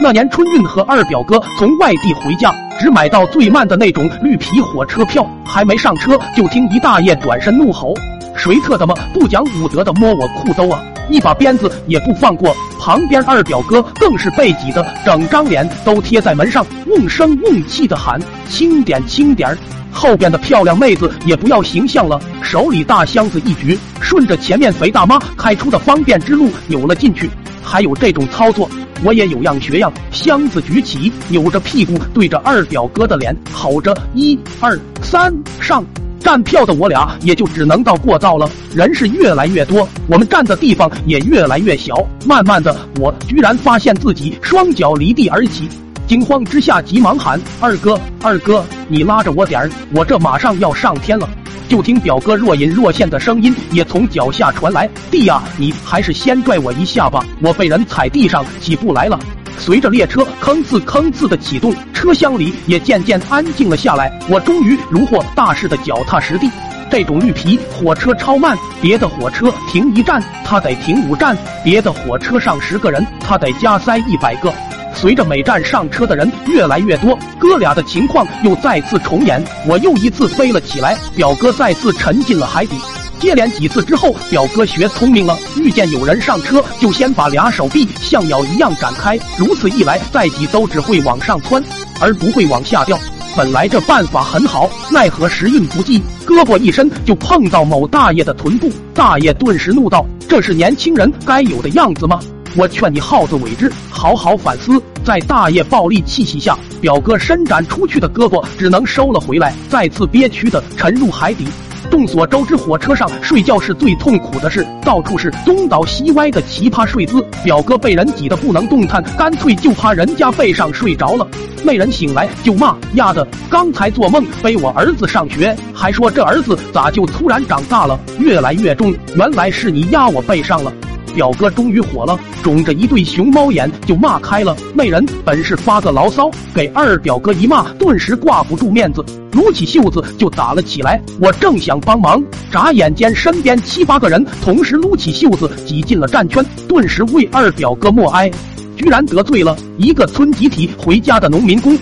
那年春运和二表哥从外地回家，只买到最慢的那种绿皮火车票，还没上车就听一大爷转身怒吼：“谁特他妈不讲武德的摸我裤兜啊！”一把鞭子也不放过。旁边二表哥更是被挤得整张脸都贴在门上，瓮声瓮气的喊：“轻点轻点！”后边的漂亮妹子也不要形象了，手里大箱子一举，顺着前面肥大妈开出的方便之路扭了进去。还有这种操作，我也有样学样，箱子举起，扭着屁股对着二表哥的脸吼着：“1、2、3，上！”站票的我俩也就只能到过道了，人是越来越多，我们站的地方也越来越小。慢慢的，我居然发现自己双脚离地而起。惊慌之下，急忙喊：“二哥，二哥，你拉着我点儿，我这马上要上天了！”就听表哥若隐若现的声音也从脚下传来：“弟呀，你还是先拽我一下吧，我被人踩地上起不来了。”随着列车吭哧吭哧的启动，车厢里也渐渐安静了下来。我终于如获大赦的脚踏实地。这种绿皮火车超慢，别的火车停一站，它得停5站；别的火车上10个人，它得加塞100个。随着每站上车的人越来越多，哥俩的情况又再次重演，我又一次飞了起来，表哥再次沉进了海底。接连几次之后，表哥学聪明了，遇见有人上车就先把俩手臂像鸟一样展开，如此一来再挤都只会往上窜，而不会往下掉。本来这办法很好，奈何时运不济，胳膊一伸就碰到某大爷的臀部，大爷顿时怒道：“这是年轻人该有的样子吗？我劝你好自为之，好好反思。”在大爷暴力气息下，表哥伸展出去的胳膊只能收了回来，再次憋屈地沉入海底。众所周知，火车上睡觉是最痛苦的事，到处是东倒西歪的奇葩睡姿。表哥被人挤得不能动弹，干脆就趴人家背上睡着了。那人醒来就骂：“丫的，刚才做梦背我儿子上学，还说这儿子咋就突然长大了，越来越重，原来是你压我背上了。”表哥终于火了，肿着一对熊猫眼就骂开了。那人本是发个牢骚，给二表哥一骂，顿时挂不住面子，撸起袖子就打了起来。我正想帮忙，眨眼间身边7、8个人同时撸起袖子挤进了战圈，顿时为二表哥默哀。居然得罪了一个村集体回家的农民工，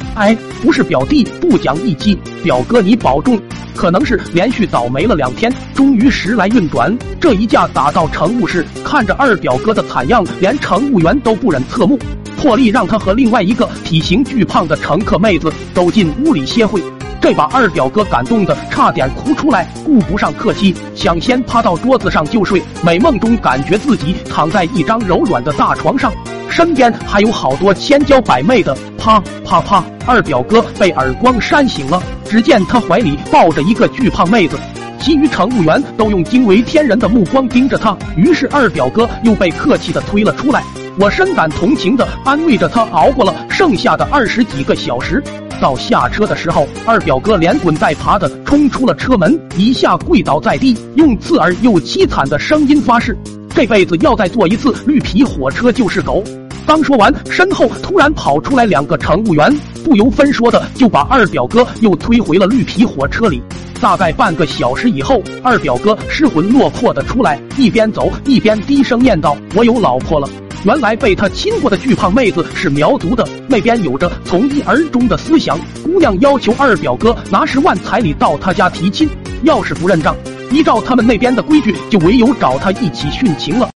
不是表弟不讲义气，表哥你保重。可能是连续倒霉了2天，终于时来运转，这一架打到乘务室，看着二表哥的惨样，连乘务员都不忍侧目，魄力让他和另外一个体型巨胖的乘客妹子都进屋里歇会。这把二表哥感动的差点哭出来，顾不上客气，想先趴到桌子上就睡。美梦中感觉自己躺在一张柔软的大床上，身边还有好多千娇百媚的。啪啪啪，二表哥被耳光扇醒了，只见他怀里抱着一个巨胖妹子，其余乘务员都用惊为天人的目光盯着他。于是二表哥又被客气的推了出来，我深感同情的安慰着他，熬过了剩下的20几个小时。到下车的时候，二表哥连滚带爬的冲出了车门，一下跪倒在地，用刺耳又凄惨的声音发誓，这辈子要再坐一次绿皮火车就是狗。刚说完，身后突然跑出来2个乘务员，不由分说的就把二表哥又推回了绿皮火车里。大概半个小时以后，二表哥失魂落魄的出来，一边走一边低声念道：“我有老婆了。”原来被他亲过的巨胖妹子是苗族的，那边有着从一而终的思想，姑娘要求二表哥拿10万彩礼到他家提亲，要是不认账，依照他们那边的规矩，就唯有找他一起殉情了。